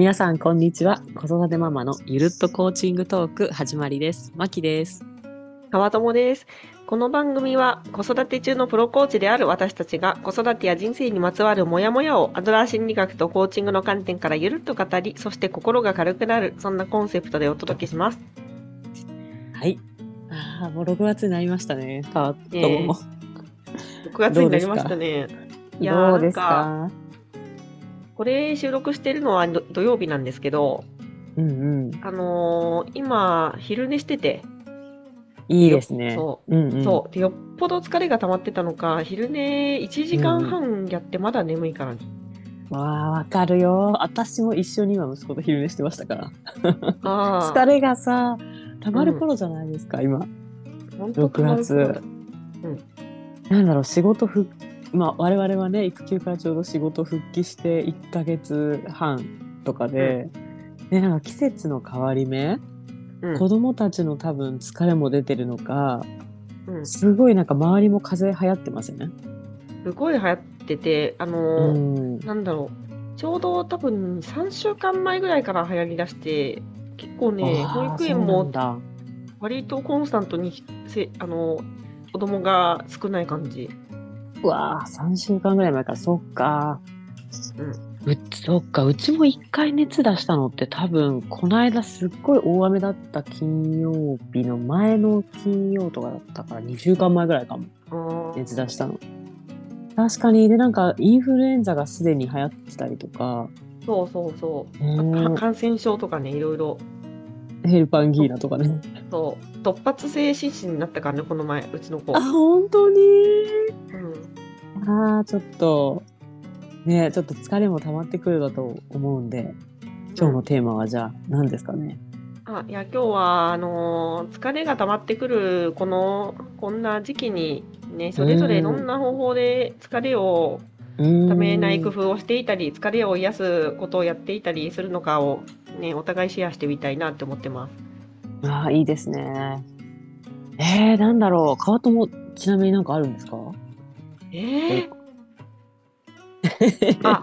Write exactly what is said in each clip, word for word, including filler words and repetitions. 皆さんこんにちは。子育てママのゆるっとコーチングトーク始まりです。まきです。川友です。この番組は子育て中のプロコーチである私たちが子育てや人生にまつわるモヤモヤをアドラー心理学とコーチングの観点からゆるっと語り、そして心が軽くなる、そんなコンセプトでお届けします。はい。あーもうろくがつになりましたね。川友も、えー、ろくがつになりましたね。いやー、どうですか？これ収録してるのは土曜日なんですけど、うんうん、あのー、今昼寝してて、いいですね。そう、うんうん、そうで、よっぽど疲れが溜まってたのか、昼寝いちじかんはんやってまだ眠いからね。うん、わあ、わかるよ。私も一緒に今息子と昼寝してましたから。あ疲れがさ溜まる頃じゃないですか、うん、今。本当ろくがつ、うん。なんだろう、仕事復帰、まあ、我々はね育休からちょうど仕事復帰していっかげつはんとかで、うんね、なんか季節の変わり目、うん、子供たちの多分疲れも出てるのか、うん、すごいなんか周りも風邪流行ってますよね。すごい流行ってて、あのーうん、なんだろう、ちょうど多分さんしゅうかんまえぐらいから流行りだして、結構ね保育園も割とコンスタントにあの子供が少ない感じ。うわー、さんしゅうかんぐらい前から。そっか、うん、うそっか。うちもいっかい熱出したのって多分この間すっごい大雨だった金曜日の前の金曜とかだったからにしゅうかんまえぐらいかも、熱出したの。確かに。でなんかインフルエンザがすでに流行ってたりとか、そうそうそう、えー、感染症とかね、いろいろ、ヘルパンギーナとかね。そう突発性心身になったからね、この前うちの子。あ、本当に、うん、あーちょっとね、ちょっと疲れも溜まってくるだと思うんで、今日のテーマはじゃあ何ですかね。うん、あ、いや今日はあのー、疲れが溜まってくるこのこんな時期にね、それぞれどんな方法で疲れをためない工夫をしていたり、疲れを癒すことをやっていたりするのかを、ね、お互いシェアしてみたいなって思ってます。ああ、いいですね。えー、なんだろう、川友ちなみになんかあるんですか？えー、あ、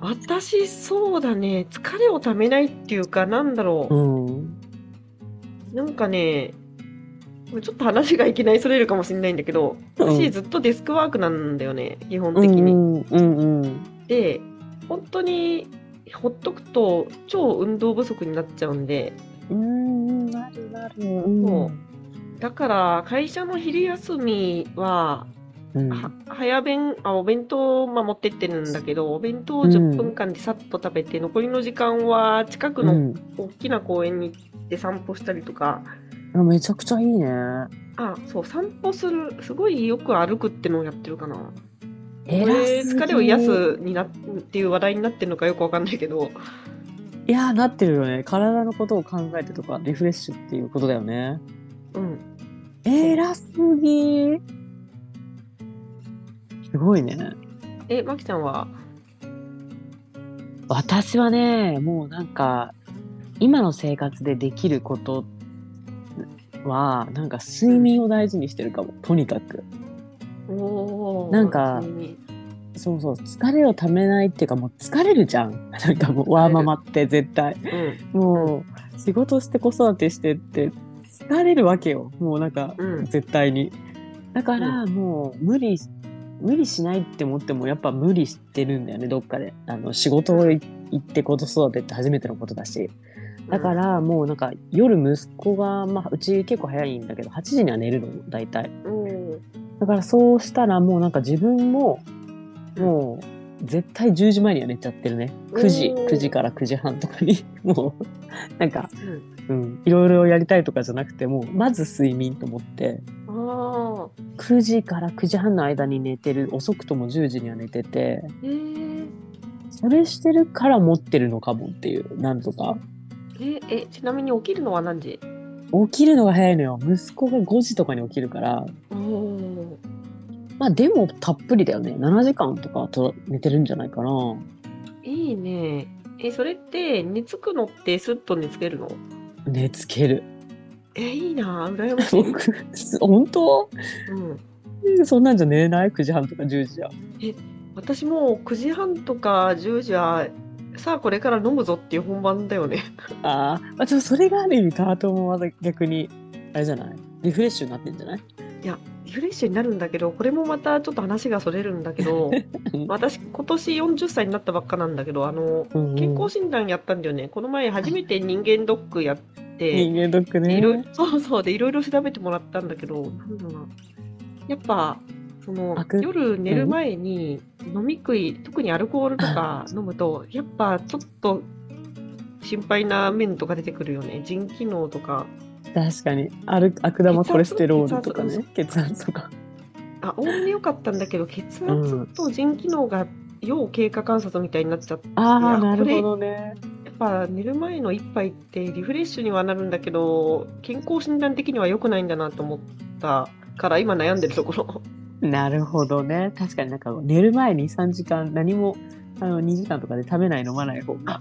私そうだね、疲れをためないっていうか、なんだろう、うん、なんかね、ちょっと話がいきなりそれるかもしれないんだけど、私ずっとデスクワークなんだよね、うん、基本的に、うんうんうん、で本当にほっとくと超運動不足になっちゃうんで、うーん、なるなる、うん、そうだから会社の昼休みは、うん、は早弁あお弁当を、まあ、持ってってるんだけど、お弁当をじゅっぷんかんでさっと食べて、うん、残りの時間は近くの大きな公園に行って散歩したりとか。めちゃくちゃいいね。あ、そう散歩する、すごいよく歩くってのをやってるかな。えらすぎ。疲れを癒すになっていう話題になってるのかよくわかんないけど。いやー、なってるよね。体のことを考えてとかリフレッシュっていうことだよね。うん。えらすぎ。すごいね。え、まきちゃんは？私はね、もうなんか今の生活でできることはなんか睡眠を大事にしてるかも。とにかくおなんかそうそう疲れをためないっていうか、もう疲れるじゃん、なんかもうワーママって絶対、うん、もう仕事して子育てしてって疲れるわけよ、もうなんか、うん、絶対に。だからもう無理無理しないって思ってもやっぱ無理してるんだよね、どっかで。あの仕事行って子育てって初めてのことだし、だからもうなんか夜息子が、まあ、うち結構早いんだけどはちじには寝るの大体、うん、だからそうしたらもうなんか自分ももう絶対じゅうじまえには寝ちゃってるね。くじ、うん、くじからくじはんとかにもうなんか、うんうん、いろいろやりたいとかじゃなくて、もうまず睡眠と思って、あくじからくじはんの間に寝てる、遅くともじゅうじには寝てて、えー、それしてるから持ってるのかもっていう、なんとか。ええ、ちなみに起きるのは何時？起きるのが早いのよ。息子がごじとかに起きるから。お、まあでもたっぷりだよね。ななじかんとかと寝てるんじゃないかな。いいねえ。それって寝つくのってスッと寝つけるの？寝つける。え、いいな、羨ましい。僕本当、うん、そんなんじゃ寝れない？くじはんとかじゅうじじゃ。え、私もくじはんとかじゅうじはさあこれから飲むぞっていう本番だよね。ああ、まあ、それがある意味タートもまた逆にあれじゃない、リフレッシュになってんじゃない？いやリフレッシュになるんだけど、これもまたちょっと話がそれるんだけど私今年よんじゅっさいになったばっかなんだけど、あの、うんうん、健康診断やったんだよねこの前。初めて人間ドックやって人間ドックね、いろそうそうでいろいろ調べてもらったんだけど、なんだろうな、やっぱその夜寝る前に飲み食い、うん、特にアルコールとか飲むとやっぱちょっと心配な面とか出てくるよね。腎機能とか。確かにある悪玉コレステロールとかね、血圧とか。あ、おおむね良かったんだけど血圧と腎機能が要経過観察みたいになっちゃって、うん、ああなるほどね。やっぱ寝る前の一杯ってリフレッシュにはなるんだけど健康診断的には良くないんだなと思ったから今悩んでるところ。なるほどね。確かになんか寝る前に にさんじかん何もあのにじかんとかで食べない飲まない方が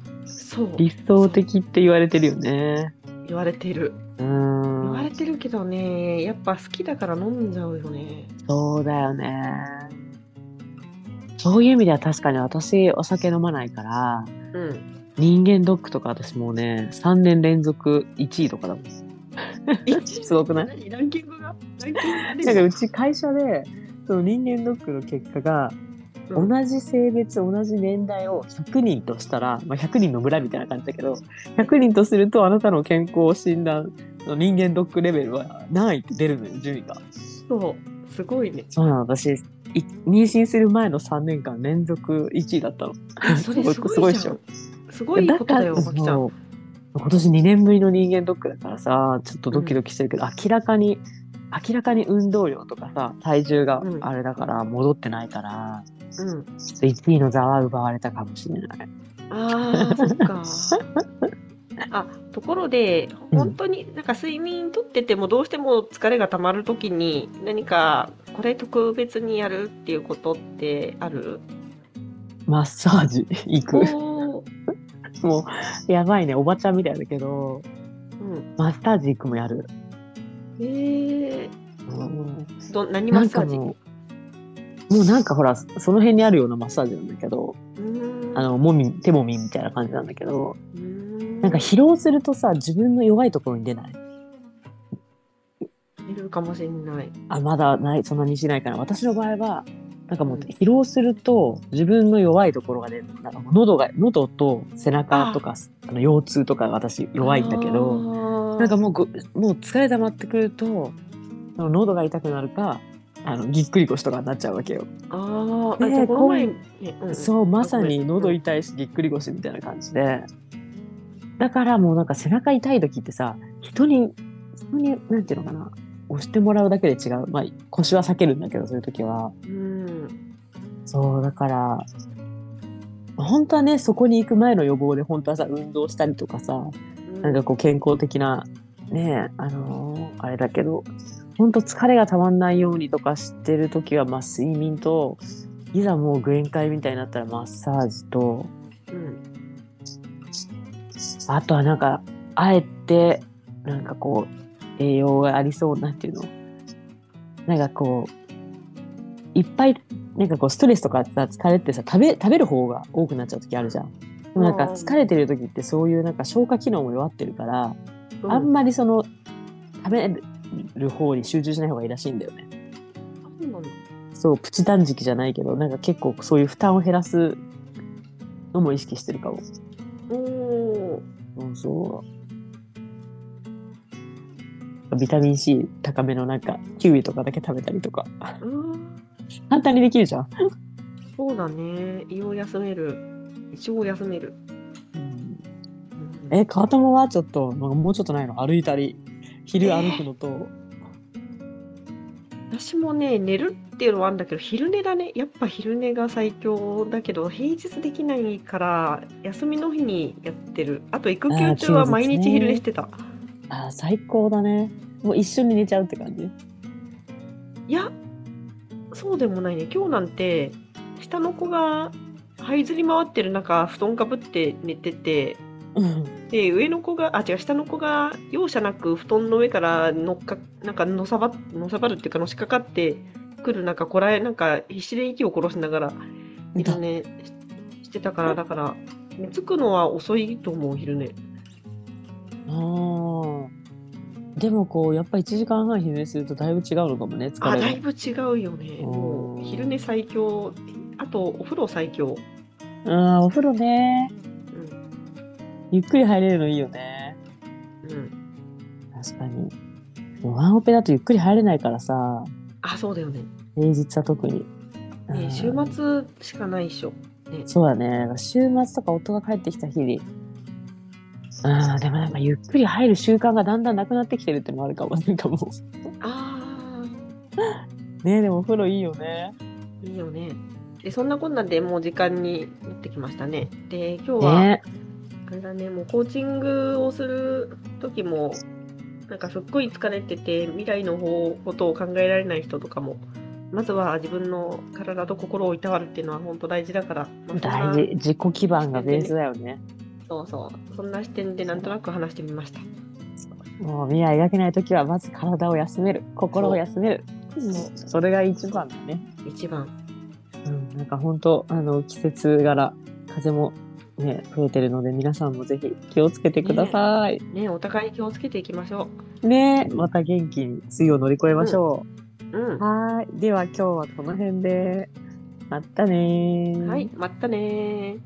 理想的って言われてるよね。言われてる、うーん言われてるけどね、やっぱ好きだから飲んじゃうよね。そうだよね。そういう意味では確かに私お酒飲まないから、うん、人間ドックとか私もうねさんねん連続いちいとかだもんすごくない？ランキングがランキングがなんかうち会社でその人間ドックの結果が、うん、同じ性別同じ年代をひゃくにんとしたら、まあ、ひゃくにんの村みたいな感じだけどひゃくにんとするとあなたの健康診断の人間ドックレベルは何位って出るのよ、順位が。そうすごいね。そうなの、私妊娠する前のさんねんかん連続いちいだったの。それすごいじゃんすごいことだよマキちゃん。今年にねんぶりの人間ドックだからさちょっとドキドキしてるけど、うん、明らかに明らかに運動量とかさ体重があれだから戻ってないから、うん、ちょっといちいの座は奪われたかもしれない。あーそっかあ、ところで本当になんか睡眠とっててもどうしても疲れがたまるときに何かこれ特別にやるっていうことってある？マッサージ行く。もうやばいね、おばちゃんみたいだけど、うん、マッサージ行くもやる。へえーうん、ど何マッサージ？もうなんかほらその辺にあるようなマッサージなんだけど、うんあのもみ手もみみたいな感じなんだけど、うんなんか疲労するとさ自分の弱いところに出ない？出るかもしれない。あまだない、そんなにしないかな。私の場合はなんかもう疲労すると自分の弱いところが出る。なんか喉が喉と背中とかあの腰痛とか私弱いんだけど、なんかもうごもう疲れ溜まってくると喉が痛くなるかあのぎっくり腰とかになっちゃうわけよ。ああ、じゃあこの前、うん、そうまさに喉痛いしぎっくり腰みたいな感じで、だからもうなんか背中痛い時ってさ人に人になんていうのかな。押してもらうだけで違う、まあ、腰は避けるんだけどそういう時は、うん、そうだから本当はねそこに行く前の予防で本当はさ運動したりとかさ、うん、なんかこう健康的なねあのー、あれだけど本当疲れがたまんないようにとかしてる時はまあ睡眠といざもう限界みたいになったらマッサージと、うん、あとはなんかあえてなんかこう栄養がありそうなっていうのなんかこういっぱいなんかこうストレスとかさ疲れってさ食べ、食べる方が多くなっちゃう時あるじゃん。なんか疲れてる時ってそういうなんか消化機能も弱ってるから、うん、あんまりその食べる方に集中しない方がいいらしいんだよね。そうプチ断食じゃないけどなんか結構そういう負担を減らすのも意識してるかも。おーそうビタミン C 高めのなんかキウイとかだけ食べたりとかうん簡単にできるじゃん。そうだね、胃を休める胃を休める、うんうん、え川友はちょっともうちょっとないの歩いたり昼歩くのと、えー、私もね寝るっていうのはあるんだけど昼寝だね。やっぱ昼寝が最強だけど平日できないから休みの日にやってる。あと育休中は毎日昼寝してた。あ最高だね。もう一緒に寝ちゃうって感じ？いやそうでもないね。今日なんて下の子が這いずり回ってる中布団かぶって寝てて、うん、で上の子があ違う下の子が容赦なく布団の上からのっかなんかのさばのさばるっていうかのしかかってくる中こらえなんか必死で息を殺しながら昼寝してたからだから寝つくのは遅いと思う、昼寝。ああ、でもこうやっぱいちじかんはん昼寝するとだいぶ違うのかもね、疲れが。あ、だいぶ違うよね。もう昼寝最強、あとお風呂最強。あ、お風呂ね、うん、ゆっくり入れるのいいよね。うん、確かに。ワンオペだとゆっくり入れないからさ。あ、そうだよね。平日は特に、ね、週末しかないでしょ、ね、そうだね。週末とか夫が帰ってきた日に、あ、でもなんかゆっくり入る習慣がだんだんなくなってきてるってのもあるかも。なんかもうあねえ、でもお風呂いいよね。いいよね。でそんなこんなでもう時間になってきましたね。で今日は、ね、あれだね、もうコーチングをする時もなんかすっごい疲れてて未来の方ことを考えられない人とかも、まずは自分の体と心をいたわるっていうのは本当大事だから、まあ、大事。自己基盤がベースだよね。そうそう、そんな視点でなんとなく話してみました。もう未来描けないときはまず体を休める、心を休める、 そう、そう、それが一番だね。一番、うん、なんか本当あの季節柄風もね、増えてるので皆さんもぜひ気をつけてください。ね、ね、お互い気をつけていきましょう。ね、また元気に梅雨を乗り越えましょう。うんうん、はい、では今日はこの辺で、またね。はい、またね。